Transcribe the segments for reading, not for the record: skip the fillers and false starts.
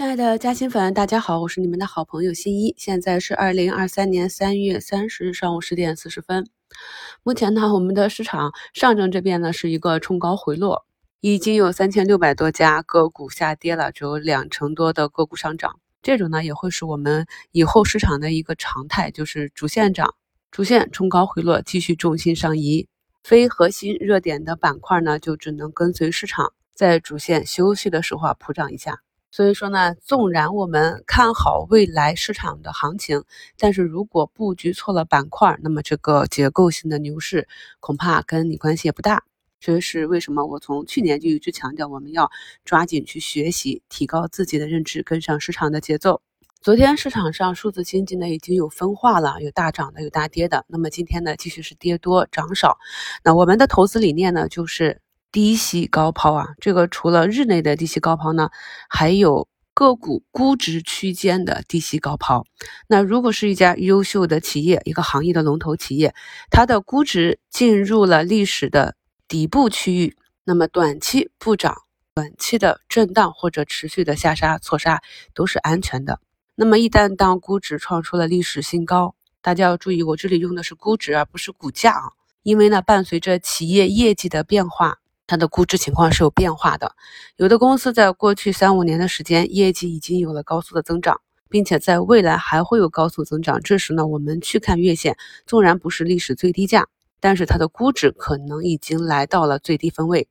亲爱的嘉兴粉，大家好，我是你们的好朋友新一。现在是2023年3月30日上午10点40分。目前呢，我们的市场上证这边呢是一个冲高回落，已经有3600多家个股下跌了，只有20%多的个股上涨。这种呢也会是我们以后市场的一个常态，就是主线涨，主线冲高回落，继续重心上移。非核心热点的板块呢，就只能跟随市场，在主线休息的时候普涨一下。所以说呢，纵然我们看好未来市场的行情，但是如果布局错了板块，那么这个结构性的牛市恐怕跟你关系也不大。这是为什么我从去年就一直强调，我们要抓紧去学习，提高自己的认知，跟上市场的节奏。昨天市场上数字经济呢已经有分化了，有大涨的，有大跌的。那么今天呢继续是跌多涨少。那我们的投资理念呢就是低吸高抛啊，这个除了日内的低吸高抛呢，还有个股估值区间的低吸高抛。那如果是一家优秀的企业，一个行业的龙头企业，它的估值进入了历史的底部区域，那么短期不涨，短期的震荡或者持续的下杀错杀都是安全的。那么一旦当估值创出了历史新高，大家要注意，我这里用的是估值而不是股价啊，因为呢伴随着企业业绩的变化，它的估值情况是有变化的。有的公司在过去3-5年的时间，业绩已经有了高速的增长，并且在未来还会有高速增长，这时呢我们去看月线，纵然不是历史最低价，但是它的估值可能已经来到了最低分位。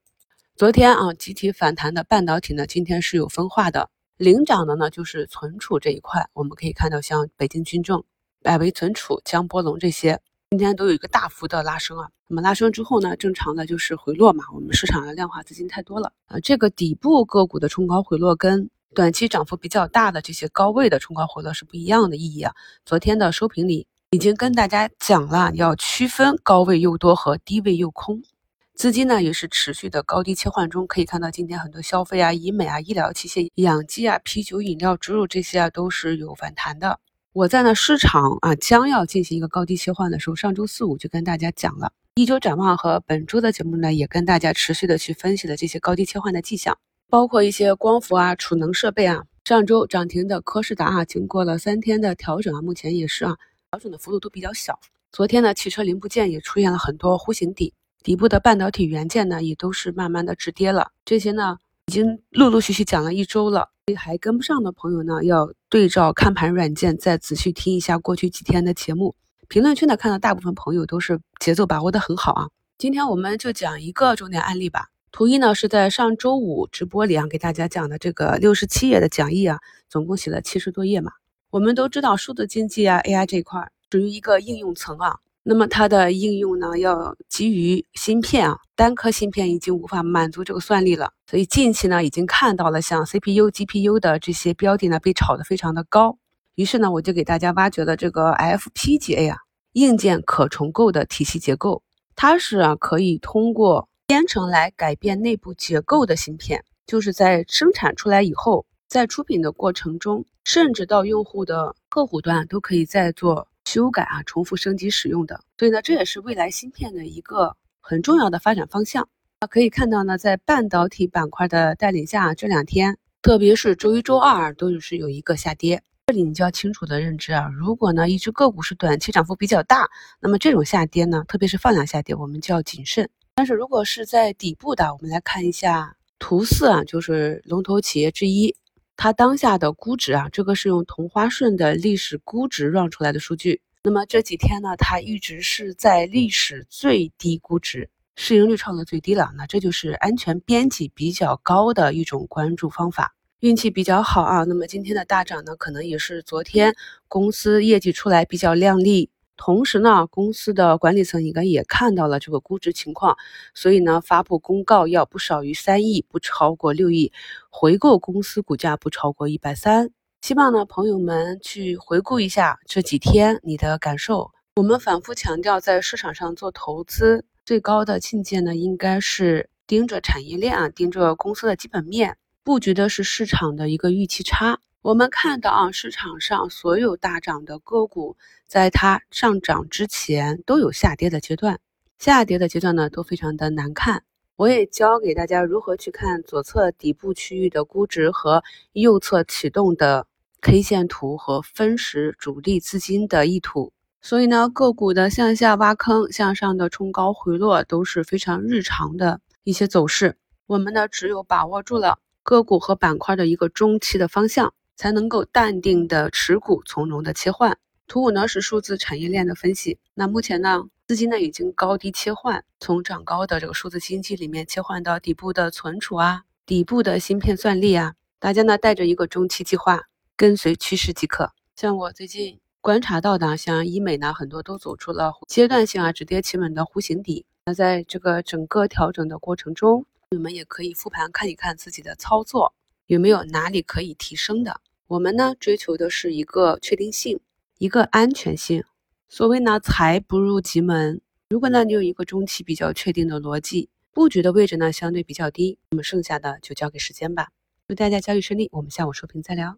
昨天啊集体反弹的半导体呢今天是有分化的，领涨的呢就是存储这一块，我们可以看到像北京军政、百威存储、江波龙这些今天都有一个大幅的拉升啊。那么拉升之后呢，正常的就是回落嘛，我们市场的量化资金太多了啊。这个底部个股的冲高回落跟短期涨幅比较大的这些高位的冲高回落是不一样的意义啊。昨天的收评里已经跟大家讲了，要区分高位又多和低位又空。资金呢也是持续的高低切换中，可以看到今天很多消费啊、医美啊、医疗器械、养鸡啊、啤酒、饮料、植入这些啊都是有反弹的。我在呢市场啊将要进行一个高低切换的时候，上周4、5就跟大家讲了，一周展望和本周的节目呢也跟大家持续的去分析了这些高低切换的迹象，包括一些光伏啊、储能设备啊。上周涨停的科士达啊，经过了3天的调整啊，目前也是啊调整的幅度都比较小。昨天呢汽车零部件也出现了很多弧形底，底部的半导体元件呢也都是慢慢的止跌了。这些呢已经陆陆续续讲了1周了，还跟不上的朋友呢要对照看盘软件再仔细听一下过去几天的节目。评论区呢看到大部分朋友都是节奏把握得很好啊。今天我们就讲一个重点案例吧。图一呢是在上周5直播里啊给大家讲的这个67页的讲义啊，总共写了70多页嘛。我们都知道数字经济啊 AI 这一块属于一个应用层啊，那么它的应用呢要基于芯片啊，单颗芯片已经无法满足这个算力了，所以近期呢已经看到了像 CPU、GPU 的这些标的呢被炒得非常的高。于是呢我就给大家挖掘了这个 FPGA 啊，硬件可重构的体系结构。它是啊可以通过编程来改变内部结构的芯片，就是在生产出来以后，在出品的过程中，甚至到用户的客户端都可以再做修改啊，重复升级使用的。所以呢这也是未来芯片的一个很重要的发展方向。可以看到呢在半导体板块的带领下，这2天特别是周1、周2都是有一个下跌。这里你就要清楚的认知啊，如果呢一只个股是短期涨幅比较大，那么这种下跌呢特别是放量下跌我们就要谨慎。但是如果是在底部的，我们来看一下图4啊，就是龙头企业之一，它当下的估值啊，这个是用同花顺的历史估值让出来的数据。那么这几天呢，它一直是在历史最低估值，市盈率创的最低了。那这就是安全边际比较高的一种关注方法。运气比较好啊，那么今天的大涨呢，可能也是昨天公司业绩出来比较亮丽，同时呢，公司的管理层应该也看到了这个估值情况，所以呢，发布公告要不少于3亿，不超过6亿，回购公司股价不超过130。希望呢，朋友们去回顾一下这几天你的感受。我们反复强调，在市场上做投资，最高的境界呢，应该是盯着产业链啊，盯着公司的基本面，布局的是市场的一个预期差。我们看到啊，市场上所有大涨的个股，在它上涨之前都有下跌的阶段，下跌的阶段呢都非常的难看。我也教给大家如何去看左侧底部区域的估值和右侧启动的 K 线图和分时主力资金的意图。所以呢，个股的向下挖坑、向上的冲高回落都是非常日常的一些走势。我们呢，只有把握住了个股和板块的一个中期的方向，才能够淡定的持股，从容的切换。图5呢是数字产业链的分析。那目前呢，资金呢已经高低切换，从涨高的这个数字经济里面切换到底部的存储啊、底部的芯片算力啊。大家呢带着一个中期计划，跟随趋势即可。像我最近观察到的，像医美呢，很多都走出了阶段性啊止跌企稳的弧形底。那在这个整个调整的过程中，你们也可以复盘看一看自己的操作有没有哪里可以提升的。我们呢追求的是一个确定性，一个安全性。所谓呢财不入急门，如果呢你有一个中期比较确定的逻辑，布局的位置呢相对比较低，那么剩下的就交给时间吧。祝大家交易顺利，我们下午收评再聊。